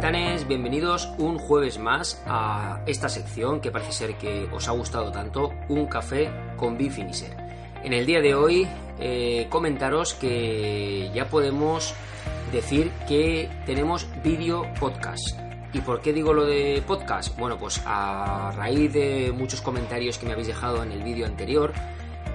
titanes, bienvenidos un jueves más a esta sección que parece ser que os ha gustado tanto, un café con Bifinisher. En el día de hoy comentaros que ya podemos decir que tenemos vídeo podcast. ¿Y por qué digo lo de podcast? Bueno, pues a raíz de muchos comentarios que me habéis dejado en el vídeo anterior,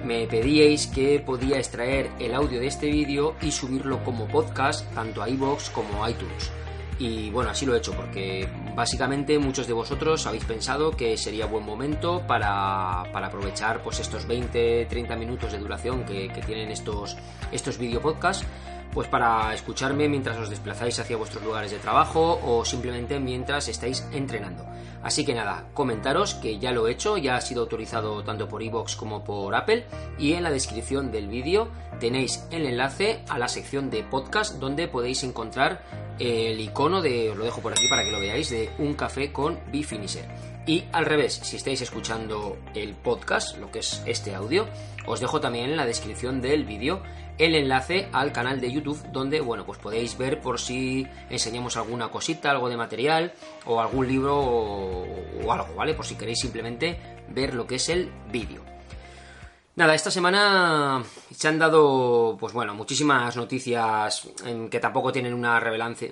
me pedíais que podía extraer el audio de este vídeo y subirlo como podcast tanto a iVoox como a iTunes. Y bueno, así lo he hecho porque básicamente muchos de vosotros habéis pensado que sería buen momento para aprovechar pues estos 20-30 minutos de duración que tienen estos video podcasts, pues para escucharme mientras os desplazáis hacia vuestros lugares de trabajo o simplemente mientras estáis entrenando. Así que nada, comentaros que ya lo he hecho, ya ha sido autorizado tanto por iVoox como por Apple, y en la descripción del vídeo tenéis el enlace a la sección de podcast donde podéis encontrar el icono de, os lo dejo por aquí para que lo veáis, de un café con Bifinisher. Y al revés, si estáis escuchando el podcast, lo que es este audio, os dejo también en la descripción del vídeo el enlace al canal de YouTube donde, bueno, pues podéis ver por si enseñamos alguna cosita, algo de material o algún libro o algo, ¿vale? Por si queréis simplemente ver lo que es el vídeo. Nada, esta semana se han dado, pues bueno, muchísimas noticias que tampoco tienen una relevancia,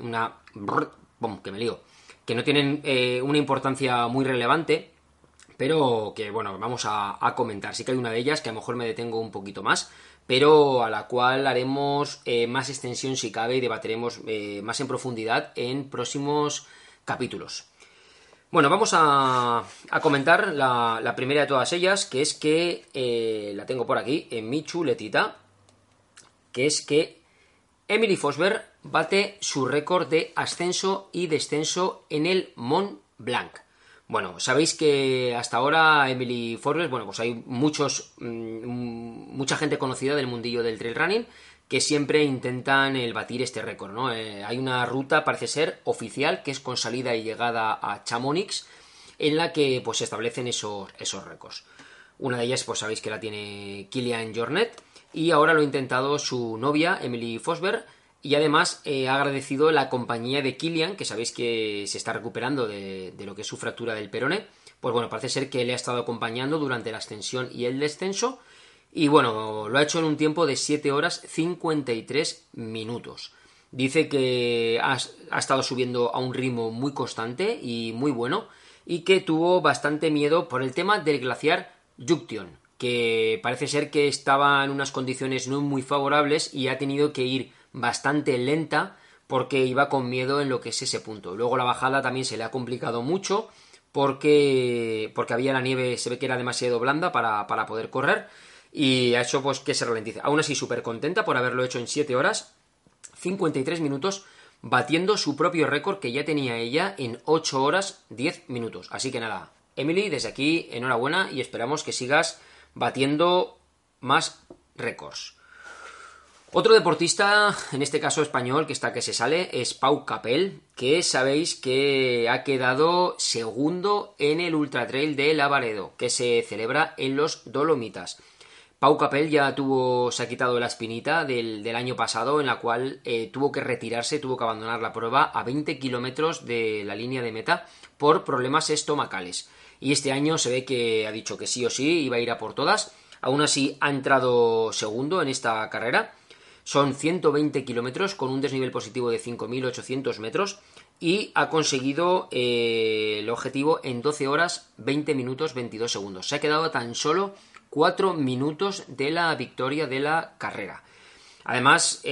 que no tienen una importancia muy relevante, pero que, bueno, vamos a comentar. Sí que hay una de ellas que a lo mejor me detengo un poquito más, pero a la cual haremos más extensión si cabe y debatiremos más en profundidad en próximos capítulos. Bueno, vamos a comentar la primera de todas ellas, que es que, la tengo por aquí, en mi chuletita, que es que Emily Forsberg bate su récord de ascenso y descenso en el Mont Blanc. Bueno, sabéis que hasta ahora Emily Forsberg, bueno, pues hay mucha gente conocida del mundillo del trail running que siempre intentan batir este récord, ¿no? Hay una ruta, parece ser, oficial, que es con salida y llegada a Chamonix, en la que pues se establecen esos récords. Una de ellas, pues sabéis que la tiene Kilian Jornet, y ahora lo ha intentado su novia, Emily Forsberg, y además ha agradecido la compañía de Kilian, que sabéis que se está recuperando de lo que es su fractura del peroné. Pues bueno, parece ser que le ha estado acompañando durante la ascensión y el descenso, y bueno, lo ha hecho en un tiempo de 7 horas 53 minutos. Dice que ha estado subiendo a un ritmo muy constante y muy bueno, y que tuvo bastante miedo por el tema del glaciar Yuktion, que parece ser que estaba en unas condiciones no muy favorables y ha tenido que ir bastante lenta porque iba con miedo en lo que es ese punto. Luego la bajada también se le ha complicado mucho porque había la nieve, se ve que era demasiado blanda para poder correr, y ha hecho pues que se ralentice. Aún así, súper contenta por haberlo hecho en 7 horas, 53 minutos, batiendo su propio récord que ya tenía ella en 8 horas, 10 minutos. Así que nada, Emily, desde aquí, enhorabuena y esperamos que sigas batiendo más récords. Otro deportista, en este caso español, que está que se sale, es Pau Capell, que sabéis que ha quedado segundo en el Ultra Trail de Lavaredo, que se celebra en los Dolomitas. Pau Capell se ha quitado la espinita del año pasado, en la cual tuvo que retirarse, tuvo que abandonar la prueba a 20 kilómetros de la línea de meta por problemas estomacales. Y este año se ve que ha dicho que sí o sí iba a ir a por todas. Aún así ha entrado segundo en esta carrera. Son 120 kilómetros con un desnivel positivo de 5.800 metros y ha conseguido el objetivo en 12 horas, 20 minutos, 22 segundos. Se ha quedado tan solo 4 minutos de la victoria de la carrera. Además,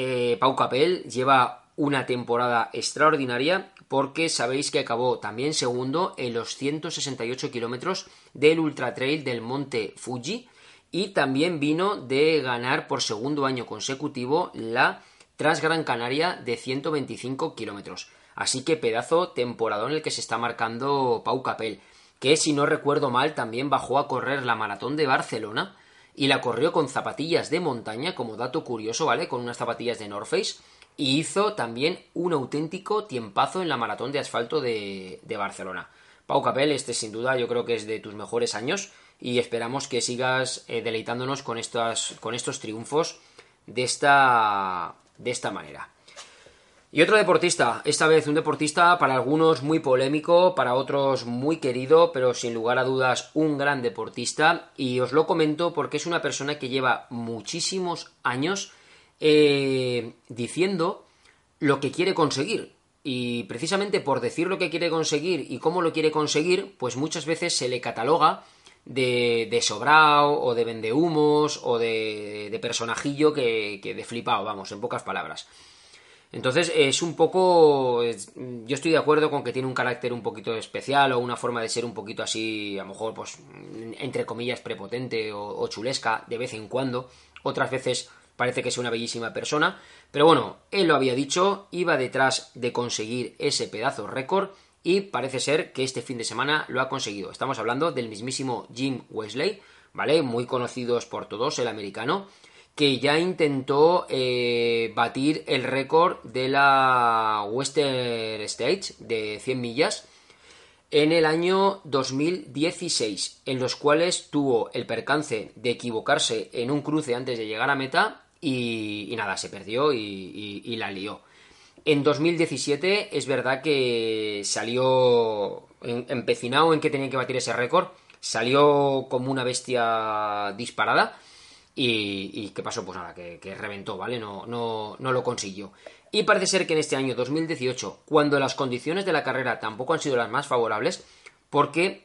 Pau Capell lleva una temporada extraordinaria porque sabéis que acabó también segundo en los 168 kilómetros del Ultra Trail del Monte Fuji y también vino de ganar por segundo año consecutivo la Transgran Canaria de 125 kilómetros. Así que pedazo temporadón el que se está marcando Pau Capell, que si no recuerdo mal también bajó a correr la maratón de Barcelona y la corrió con zapatillas de montaña, como dato curioso, ¿vale? Con unas zapatillas de North Face, y hizo también un auténtico tiempazo en la maratón de asfalto de Barcelona. Pau Capell, sin duda yo creo que es de tus mejores años y esperamos que sigas deleitándonos con estos triunfos de esta manera. Y otro deportista, esta vez un deportista para algunos muy polémico, para otros muy querido, pero sin lugar a dudas un gran deportista, y os lo comento porque es una persona que lleva muchísimos años diciendo lo que quiere conseguir, y precisamente por decir lo que quiere conseguir y cómo lo quiere conseguir, pues muchas veces se le cataloga de sobrao o de vendehumos o de personajillo que de flipao, vamos, en pocas palabras. Entonces es un poco, yo estoy de acuerdo con que tiene un carácter un poquito especial o una forma de ser un poquito así, a lo mejor pues entre comillas prepotente o chulesca de vez en cuando, otras veces parece que es una bellísima persona, pero bueno, él lo había dicho, iba detrás de conseguir ese pedazo récord y parece ser que este fin de semana lo ha conseguido. Estamos hablando del mismísimo Jim Wesley, ¿vale? Muy conocidos por todos, el americano, que ya intentó batir el récord de la Western States de 100 millas en el año 2016, en los cuales tuvo el percance de equivocarse en un cruce antes de llegar a meta y nada, se perdió y la lió. En 2017 es verdad que salió empecinado en que tenía que batir ese récord, salió como una bestia disparada y ¿qué pasó? Pues nada, que reventó, ¿vale? No lo consiguió. Y parece ser que en este año 2018, cuando las condiciones de la carrera tampoco han sido las más favorables, porque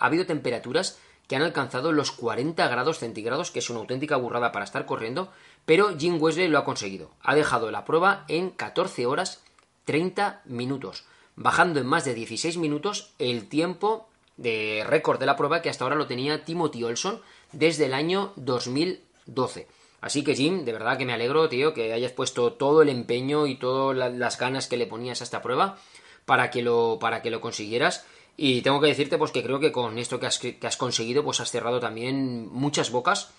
ha habido temperaturas que han alcanzado los 40 grados centígrados, que es una auténtica burrada para estar corriendo, pero Jim Wesley lo ha conseguido. Ha dejado la prueba en 14 horas 30 minutos, bajando en más de 16 minutos el tiempo de récord de la prueba que hasta ahora lo tenía Timothy Olson desde el año 2012. Así que Jim, de verdad que me alegro, tío, que hayas puesto todo el empeño y todas las ganas que le ponías a esta prueba para que lo consiguieras. Y tengo que decirte pues que creo que con esto que has conseguido pues has cerrado también muchas bocas,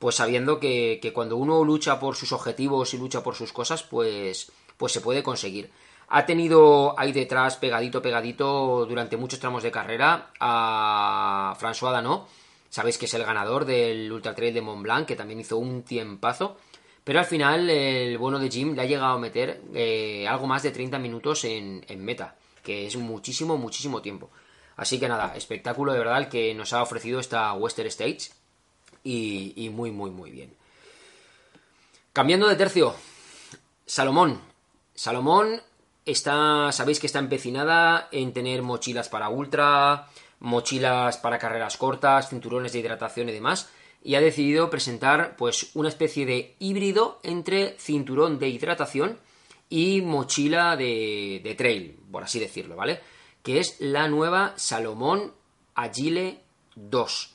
pues sabiendo que cuando uno lucha por sus objetivos y lucha por sus cosas, pues se puede conseguir. Ha tenido ahí detrás, pegadito, durante muchos tramos de carrera, a François Dano. Sabéis que es el ganador del Ultra Trail de Mont Blanc, que también hizo un tiempazo. Pero al final el bueno de Jim le ha llegado a meter algo más de 30 minutos en meta, que es muchísimo tiempo. Así que nada, espectáculo de verdad el que nos ha ofrecido esta Western States y muy bien. Cambiando de tercio, Salomon está, sabéis que está empecinada en tener mochilas para ultra, mochilas para carreras cortas, cinturones de hidratación y demás, y ha decidido presentar pues una especie de híbrido entre cinturón de hidratación y mochila de trail, por así decirlo, ¿vale? Que es la nueva Salomon Agile 2,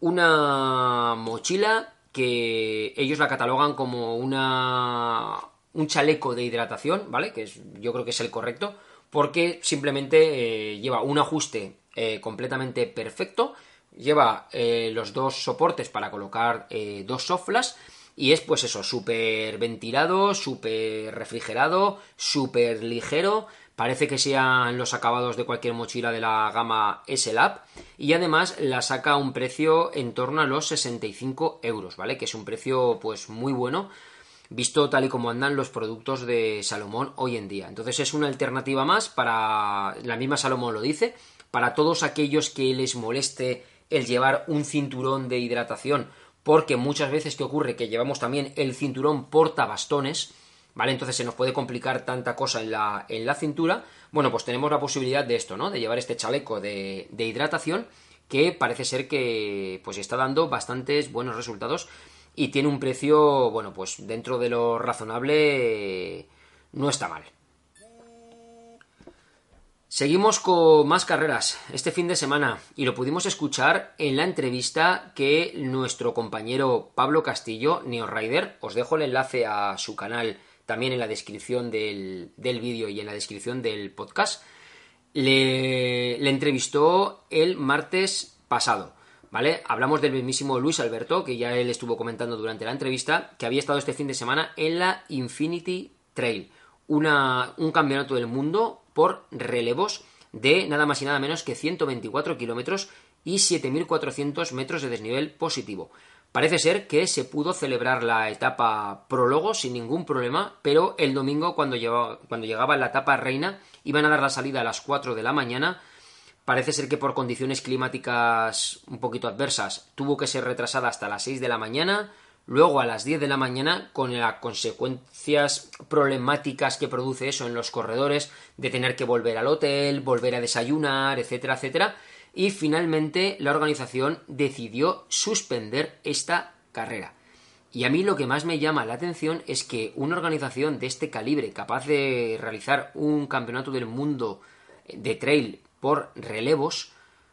una mochila que ellos la catalogan como un chaleco de hidratación, ¿vale? Que es, yo creo que es el correcto, porque simplemente lleva un ajuste completamente perfecto, lleva los dos soportes para colocar dos soflas y es pues eso, súper ventilado, súper refrigerado, súper ligero, parece que sean los acabados de cualquier mochila de la gama S-Lab y además la saca a un precio en torno a los 65 euros, ¿vale? Que es un precio pues muy bueno visto tal y como andan los productos de Salomon hoy en día. Entonces es una alternativa más para, la misma Salomon lo dice, para todos aquellos que les moleste el llevar un cinturón de hidratación, porque muchas veces que ocurre que llevamos también el cinturón portabastones, ¿vale? Entonces se nos puede complicar tanta cosa en la cintura. Bueno, pues tenemos la posibilidad de esto, ¿no? De llevar este chaleco de hidratación que parece ser que pues está dando bastantes buenos resultados y tiene un precio, bueno, pues dentro de lo razonable no está mal. Seguimos con más carreras este fin de semana y lo pudimos escuchar en la entrevista que nuestro compañero Pablo Castillo, NeoRider, os dejo el enlace a su canal también en la descripción del vídeo y en la descripción del podcast, le entrevistó el martes pasado, ¿vale? Hablamos del mismísimo Luis Alberto, que ya él estuvo comentando durante la entrevista, que había estado este fin de semana en la Infinity Trail, un campeonato del mundo por relevos de nada más y nada menos que 124 kilómetros y 7.400 metros de desnivel positivo. Parece ser que se pudo celebrar la etapa prólogo sin ningún problema, pero el domingo, cuando llegaba la etapa reina, iban a dar la salida a las 4 de la mañana. Parece ser que por condiciones climáticas un poquito adversas tuvo que ser retrasada hasta las 6 de la mañana, luego a las 10 de la mañana, con las consecuencias problemáticas que produce eso en los corredores, de tener que volver al hotel, volver a desayunar, etcétera, etcétera. Y finalmente la organización decidió suspender esta carrera. Y a mí lo que más me llama la atención es que una organización de este calibre, capaz de realizar un campeonato del mundo de trail por relevos,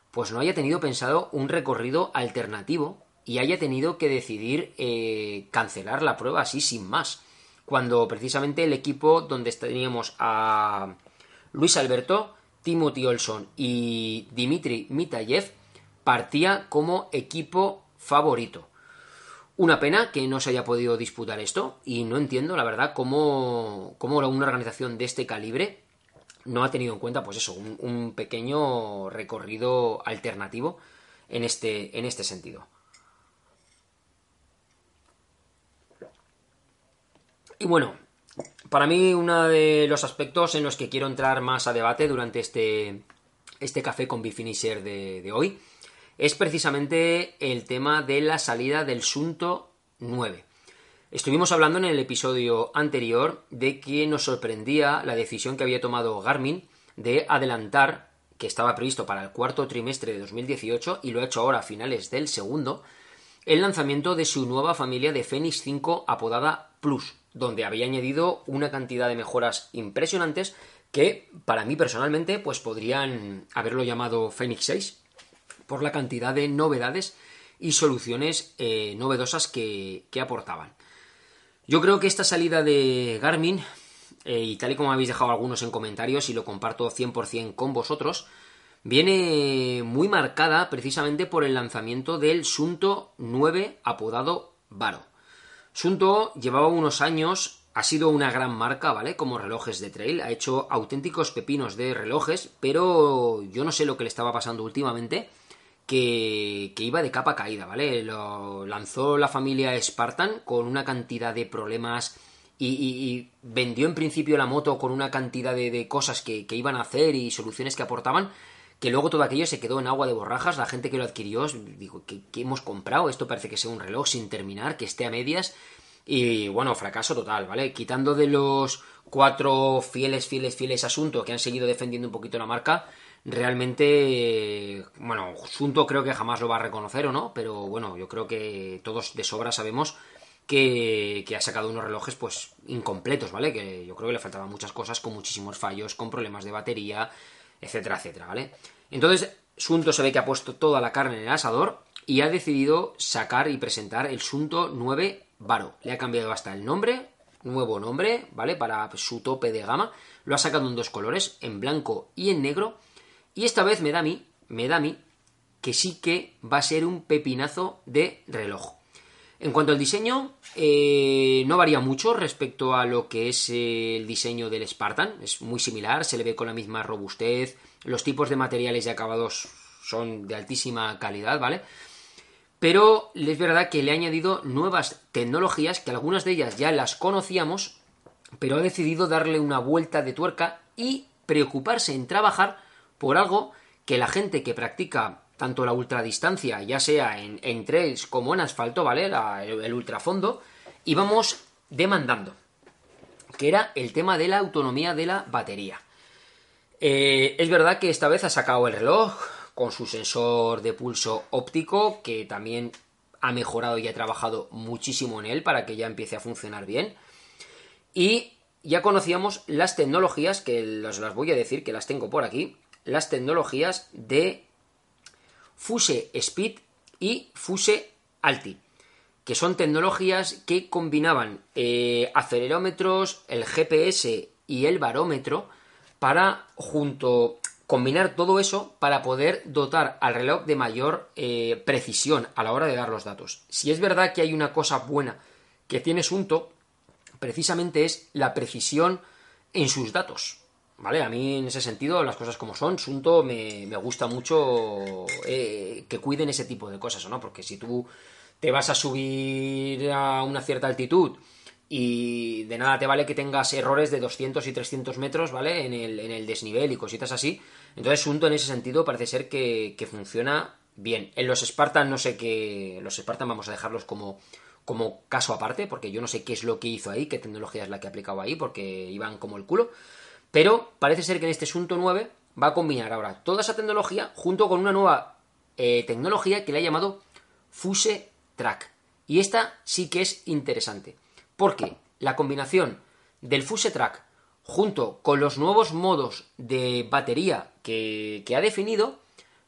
pues no haya tenido pensado un recorrido alternativo y haya tenido que decidir cancelar la prueba así sin más. Cuando precisamente el equipo donde teníamos a Luis Alberto, Timothy Olson y Dmitri Mitayev partía como equipo favorito. Una pena que no se haya podido disputar esto, y no entiendo, la verdad, cómo una organización de este calibre no ha tenido en cuenta, pues eso, un pequeño recorrido alternativo en este sentido. Y bueno, para mí, uno de los aspectos en los que quiero entrar más a debate durante este café con Bifinisher de hoy es precisamente el tema de la salida del Suunto 9. Estuvimos hablando en el episodio anterior de que nos sorprendía la decisión que había tomado Garmin de adelantar, que estaba previsto para el cuarto trimestre de 2018 y lo ha hecho ahora a finales del segundo, el lanzamiento de su nueva familia de Fenix 5 apodada Plus, donde había añadido una cantidad de mejoras impresionantes que, para mí personalmente, pues podrían haberlo llamado Fenix 6 por la cantidad de novedades y soluciones novedosas que aportaban. Yo creo que esta salida de Garmin, y tal y como habéis dejado algunos en comentarios y lo comparto 100% con vosotros, viene muy marcada precisamente por el lanzamiento del Suunto 9 apodado Baro. Suunto llevaba unos años, ha sido una gran marca, ¿vale? Como relojes de trail, ha hecho auténticos pepinos de relojes, pero yo no sé lo que le estaba pasando últimamente, que iba de capa caída, ¿vale? Lo lanzó la familia Spartan con una cantidad de problemas y vendió en principio la moto con una cantidad de cosas que iban a hacer y soluciones que aportaban, que luego todo aquello se quedó en agua de borrajas. La gente que lo adquirió, digo, ¿qué hemos comprado? Esto parece que sea un reloj sin terminar, que esté a medias, y bueno, fracaso total, ¿vale? Quitando de los 4 fieles Suunto que han seguido defendiendo un poquito la marca, realmente, bueno, Suunto creo que jamás lo va a reconocer, ¿o no? Pero bueno, yo creo que todos de sobra sabemos que ha sacado unos relojes pues incompletos, ¿vale? Que yo creo que le faltaban muchas cosas, con muchísimos fallos, con problemas de batería, etcétera, etcétera, ¿vale? Entonces, Suunto se ve que ha puesto toda la carne en el asador y ha decidido sacar y presentar el Suunto 9 Baro. Le ha cambiado hasta el nombre, nuevo nombre, ¿vale? Para su tope de gama. Lo ha sacado en 2 colores, en blanco y en negro. Y esta vez me da a mí, que sí que va a ser un pepinazo de reloj. En cuanto al diseño, no varía mucho respecto a lo que es el diseño del Spartan. Es muy similar, se le ve con la misma robustez. Los tipos de materiales y acabados son de altísima calidad, ¿vale? Pero es verdad que le ha añadido nuevas tecnologías, que algunas de ellas ya las conocíamos, pero ha decidido darle una vuelta de tuerca y preocuparse en trabajar por algo que la gente que practica tanto la ultradistancia, ya sea en trails como en asfalto, ¿vale? El ultrafondo, íbamos demandando, que era el tema de la autonomía de la batería. Es verdad que esta vez ha sacado el reloj con su sensor de pulso óptico, que también ha mejorado y ha trabajado muchísimo en él para que ya empiece a funcionar bien. Y ya conocíamos las tecnologías, que os las voy a decir, que las tengo por aquí, las tecnologías de Fuse Speed y Fuse Alti, que son tecnologías que combinaban acelerómetros, el GPS y el barómetro para combinar todo eso para poder dotar al reloj de mayor precisión a la hora de dar los datos. Si es verdad que hay una cosa buena que tiene Suunto, precisamente es la precisión en sus datos. Vale, a mí en ese sentido, las cosas como son, Suunto me gusta mucho que cuiden ese tipo de cosas, ¿o no? Porque si tú te vas a subir a una cierta altitud y de nada te vale que tengas errores de 200 y 300 metros, ¿vale? En el desnivel y cositas así. Entonces Suunto en ese sentido parece ser que funciona bien. En los Spartan no sé qué... Los Spartan vamos a dejarlos como caso aparte, porque yo no sé qué es lo que hizo ahí, qué tecnología es la que ha aplicado ahí, porque iban como el culo. Pero parece ser que en este Suunto 9 va a combinar ahora toda esa tecnología junto con una nueva tecnología que le ha llamado Fuse Track. Y esta sí que es interesante, porque la combinación del Fuse Track junto con los nuevos modos de batería que ha definido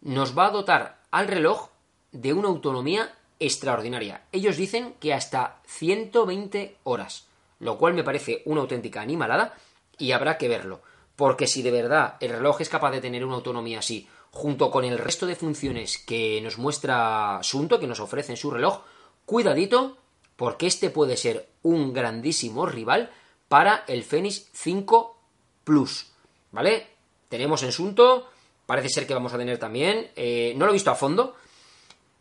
nos va a dotar al reloj de una autonomía extraordinaria. Ellos dicen que hasta 120 horas, lo cual me parece una auténtica animalada y habrá que verlo, porque si de verdad el reloj es capaz de tener una autonomía así, junto con el resto de funciones que nos muestra Suunto, que nos ofrece en su reloj, cuidadito, porque este puede ser un grandísimo rival para el Fenix 5 Plus, ¿vale? Tenemos en Suunto, parece ser que vamos a tener también, no lo he visto a fondo,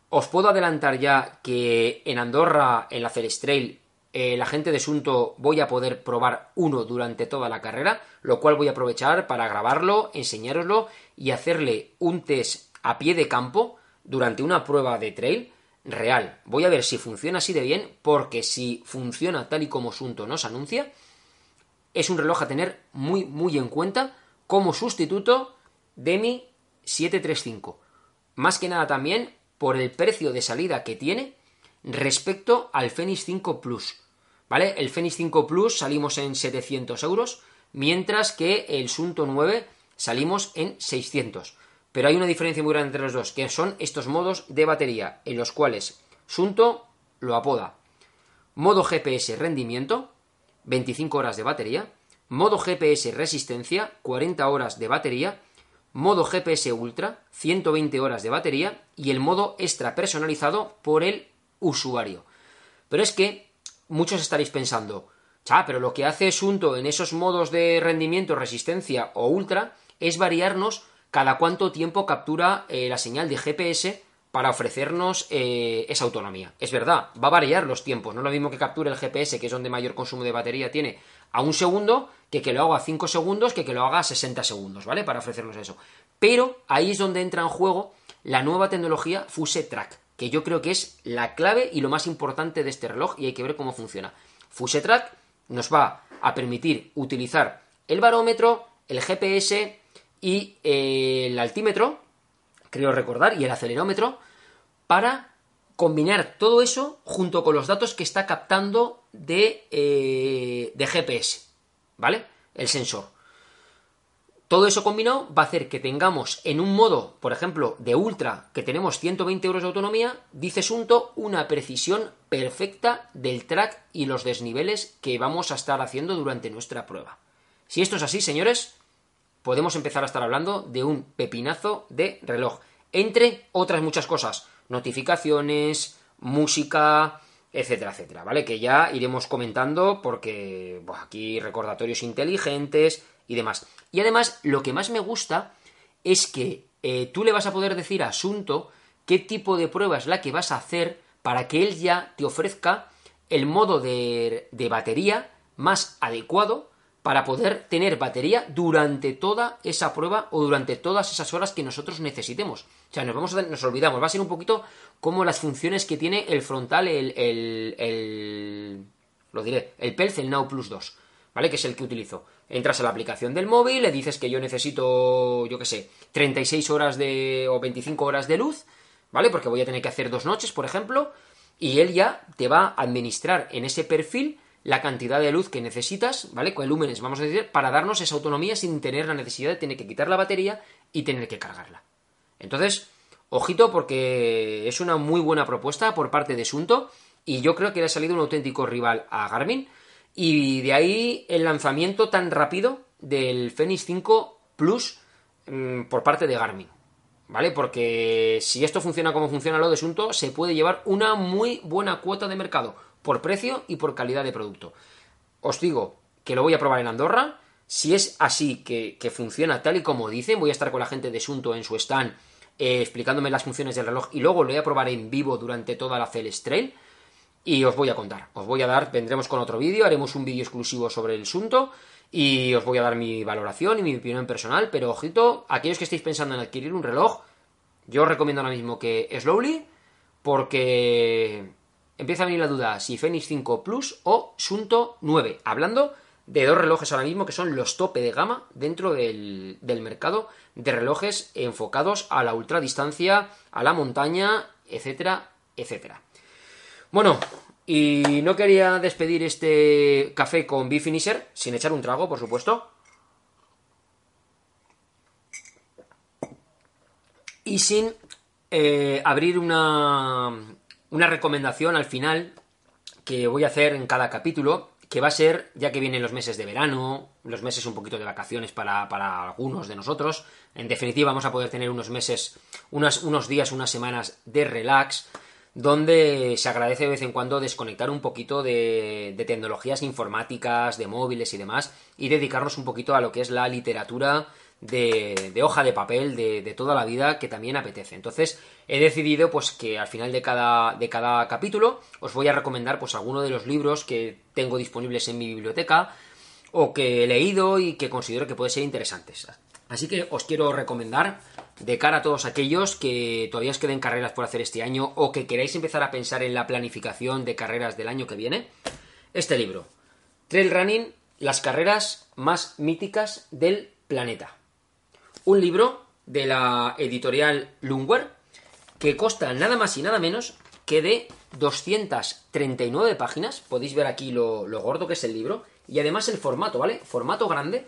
os puedo adelantar ya que en Andorra, en la Celestrail, la gente de Suunto voy a poder probar uno durante toda la carrera, lo cual voy a aprovechar para grabarlo, enseñároslo y hacerle un test a pie de campo durante una prueba de trail real. Voy a ver si funciona así de bien, porque si funciona tal y como Suunto nos anuncia, es un reloj a tener muy muy en cuenta como sustituto de mi 735. Más que nada también por el precio de salida que tiene respecto al Fenix 5 Plus, ¿vale? El Fenix 5 Plus salimos en 700 euros, mientras que el Suunto 9 salimos en 600. Pero hay una diferencia muy grande entre los dos, que son estos modos de batería, en los cuales Suunto lo apoda modo GPS rendimiento, 25 horas de batería, modo GPS resistencia, 40 horas de batería, modo GPS ultra, 120 horas de batería, y el modo extra personalizado por el usuario. Pero es que muchos estaréis pensando, pero lo que hace Suunto en esos modos de rendimiento, resistencia o ultra es variarnos cada cuánto tiempo captura la señal de GPS para ofrecernos esa autonomía. Es verdad, va a variar los tiempos, no es lo mismo que capture el GPS, que es donde mayor consumo de batería tiene, a un segundo, que lo haga a 5 segundos, que lo haga a 60 segundos, ¿vale? Para ofrecernos eso. Pero ahí es donde entra en juego la nueva tecnología Fuse Track, que yo creo que es la clave y lo más importante de este reloj, y hay que ver cómo funciona. Fuse Track nos va a permitir utilizar el barómetro, el GPS y el altímetro, creo recordar, y el acelerómetro, para combinar todo eso junto con los datos que está captando de GPS, ¿vale? El sensor. Todo eso combinado va a hacer que tengamos en un modo, por ejemplo, de ultra, que tenemos 120 euros de autonomía, dice Suunto, una precisión perfecta del track y los desniveles que vamos a estar haciendo durante nuestra prueba. Si esto es así, señores, podemos empezar a estar hablando de un pepinazo de reloj, entre otras muchas cosas, notificaciones, música, etcétera, etcétera, ¿vale? Que ya iremos comentando porque aquí recordatorios inteligentes y demás. Y además, lo que más me gusta es que tú le vas a poder decir a Suunto qué tipo de prueba es la que vas a hacer para que él ya te ofrezca el modo de batería más adecuado para poder tener batería durante toda esa prueba o durante todas esas horas que nosotros necesitemos. O sea, nos olvidamos. Va a ser un poquito como las funciones que tiene el frontal, el Pelz, el Now Plus 2, ¿vale? Que es el que utilizo. Entras a la aplicación del móvil, le dices que yo necesito, 36 horas o 25 horas de luz, ¿vale? Porque voy a tener que hacer 2 noches, por ejemplo, y él ya te va a administrar en ese perfil la cantidad de luz que necesitas, ¿vale? Con lúmenes, vamos a decir, para darnos esa autonomía sin tener la necesidad de tener que quitar la batería y tener que cargarla. Entonces, ojito, porque es una muy buena propuesta por parte de Suunto y yo creo que le ha salido un auténtico rival a Garmin, y de ahí el lanzamiento tan rápido del Fenix 5 Plus por parte de Garmin, ¿vale? Porque si esto funciona como funciona lo de Suunto, se puede llevar una muy buena cuota de mercado, por precio y por calidad de producto. Os digo que lo voy a probar en Andorra. Si es así que funciona tal y como dicen, voy a estar con la gente de Suunto en su stand explicándome las funciones del reloj, y luego lo voy a probar en vivo durante toda la Celestrail y os voy a contar, os voy a dar, vendremos con otro vídeo, haremos un vídeo exclusivo sobre el Suunto y os voy a dar mi valoración y mi opinión personal. Pero ojito, aquellos que estéis pensando en adquirir un reloj, yo os recomiendo ahora mismo que Slowly, porque empieza a venir la duda si Fenix 5 Plus o Suunto 9, hablando de dos relojes ahora mismo que son los tope de gama dentro del mercado de relojes enfocados a la ultradistancia, a la montaña, etcétera, etcétera. Bueno, y no quería despedir este café con Bifinisher sin echar un trago, por supuesto. Y sin abrir una recomendación al final que voy a hacer en cada capítulo, que va a ser, ya que vienen los meses de verano, los meses un poquito de vacaciones para algunos de nosotros, en definitiva vamos a poder tener unos meses, unos días, unas semanas de relax, donde se agradece de vez en cuando desconectar un poquito de tecnologías informáticas, de móviles y demás, y dedicarnos un poquito a lo que es la literatura de hoja de papel de toda la vida, que también apetece. Entonces he decidido pues que al final de cada capítulo os voy a recomendar pues alguno de los libros que tengo disponibles en mi biblioteca o que he leído y que considero que pueden ser interesantes. Así que os quiero recomendar, de cara a todos aquellos que todavía os queden carreras por hacer este año o que queráis empezar a pensar en la planificación de carreras del año que viene, este libro, Trail Running, las carreras más míticas del planeta. Un libro de la editorial Lungwer que consta nada más y nada menos que de 239 páginas. Podéis ver aquí lo gordo que es el libro y además el formato, ¿vale? Formato grande,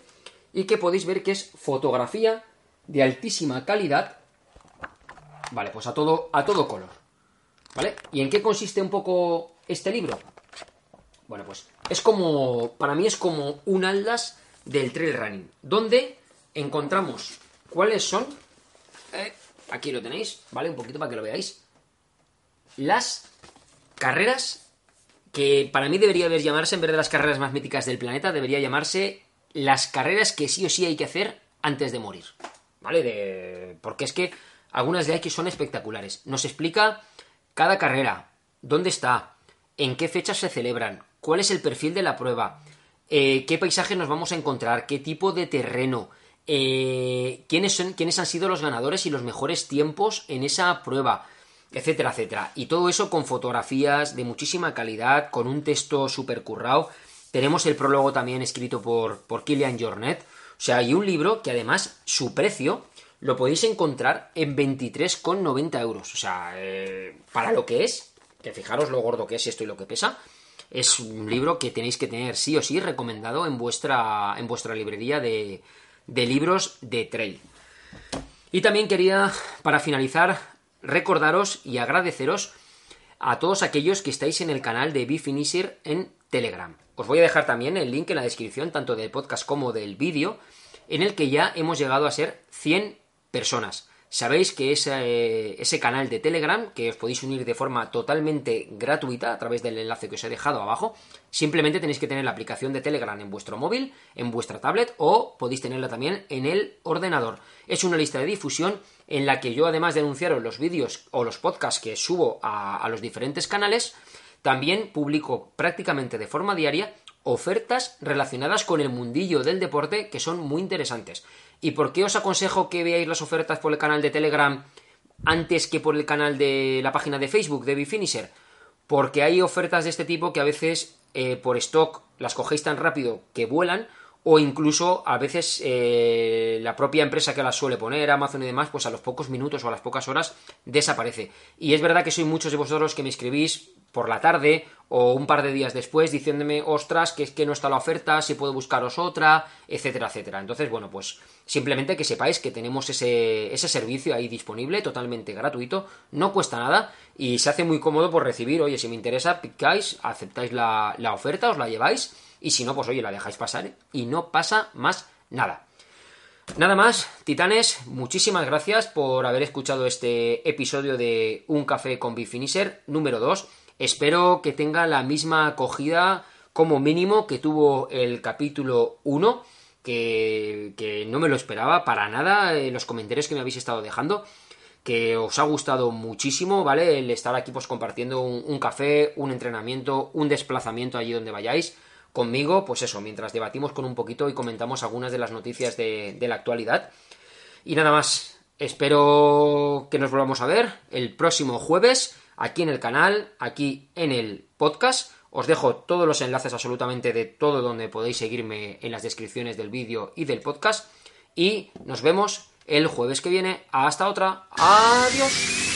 y que podéis ver que es fotografía de altísima calidad, vale, pues a todo color, ¿vale? ¿Y en qué consiste un poco este libro? Bueno, pues es como, para mí es como un Atlas del trail running, donde encontramos cuáles son, aquí lo tenéis, ¿vale? Un poquito para que lo veáis, las carreras que para mí debería llamarse, en vez de las carreras más míticas del planeta, debería llamarse las carreras que sí o sí hay que hacer antes de morir, ¿vale? Porque es que algunas de aquí son espectaculares. Nos explica cada carrera, dónde está, en qué fechas se celebran, cuál es el perfil de la prueba, qué paisajes nos vamos a encontrar, qué tipo de terreno, quiénes han sido los ganadores y los mejores tiempos en esa prueba, etcétera, etcétera. Y todo eso con fotografías de muchísima calidad, con un texto súper currado. Tenemos el prólogo también escrito por Kilian Jornet. O sea, hay un libro que además su precio lo podéis encontrar en 23,90 euros. O sea, para lo que es, que fijaros lo gordo que es esto y lo que pesa, es un libro que tenéis que tener sí o sí recomendado en vuestra librería de libros de trail. Y también quería, para finalizar, recordaros y agradeceros a todos aquellos que estáis en el canal de Bifinisher en Telegram. Os voy a dejar también el link en la descripción, tanto del podcast como del vídeo, en el que ya hemos llegado a ser 100 personas. Sabéis que ese canal de Telegram, que os podéis unir de forma totalmente gratuita a través del enlace que os he dejado abajo, simplemente tenéis que tener la aplicación de Telegram en vuestro móvil, en vuestra tablet, o podéis tenerla también en el ordenador. Es una lista de difusión en la que yo, además de anunciaros los vídeos o los podcasts que subo a los diferentes canales, también publico prácticamente de forma diaria ofertas relacionadas con el mundillo del deporte que son muy interesantes. ¿Y por qué os aconsejo que veáis las ofertas por el canal de Telegram antes que por el canal de la página de Facebook de Bifinisher? Porque hay ofertas de este tipo que a veces por stock las cogéis tan rápido que vuelan, o incluso a veces la propia empresa que las suele poner, Amazon y demás, pues a los pocos minutos o a las pocas horas desaparece. Y es verdad que sois muchos de vosotros los que me escribís por la tarde o un par de días después diciéndome, ostras, que es que no está la oferta, si puedo buscaros otra, etcétera, etcétera. Entonces, bueno, pues simplemente que sepáis que tenemos ese servicio ahí disponible, totalmente gratuito, no cuesta nada y se hace muy cómodo por recibir. Oye, si me interesa, picáis, aceptáis la oferta, os la lleváis, y si no, pues oye, la dejáis pasar, ¿eh? Y no pasa más nada. Nada más, titanes, muchísimas gracias por haber escuchado este episodio de Un Café con Bifinisher número 2. Espero que tenga la misma acogida como mínimo que tuvo el capítulo 1, que no me lo esperaba para nada, los comentarios que me habéis estado dejando. que os ha gustado muchísimo, ¿vale? El estar aquí pues compartiendo un café, un entrenamiento, un desplazamiento allí donde vayáis conmigo, pues eso, mientras debatimos con un poquito y comentamos algunas de las noticias de la actualidad. Y nada más, espero que nos volvamos a ver el próximo jueves, aquí en el canal, aquí en el podcast. Os dejo todos los enlaces absolutamente de todo donde podéis seguirme en las descripciones del vídeo y del podcast. Y nos vemos el jueves que viene. Hasta otra. Adiós.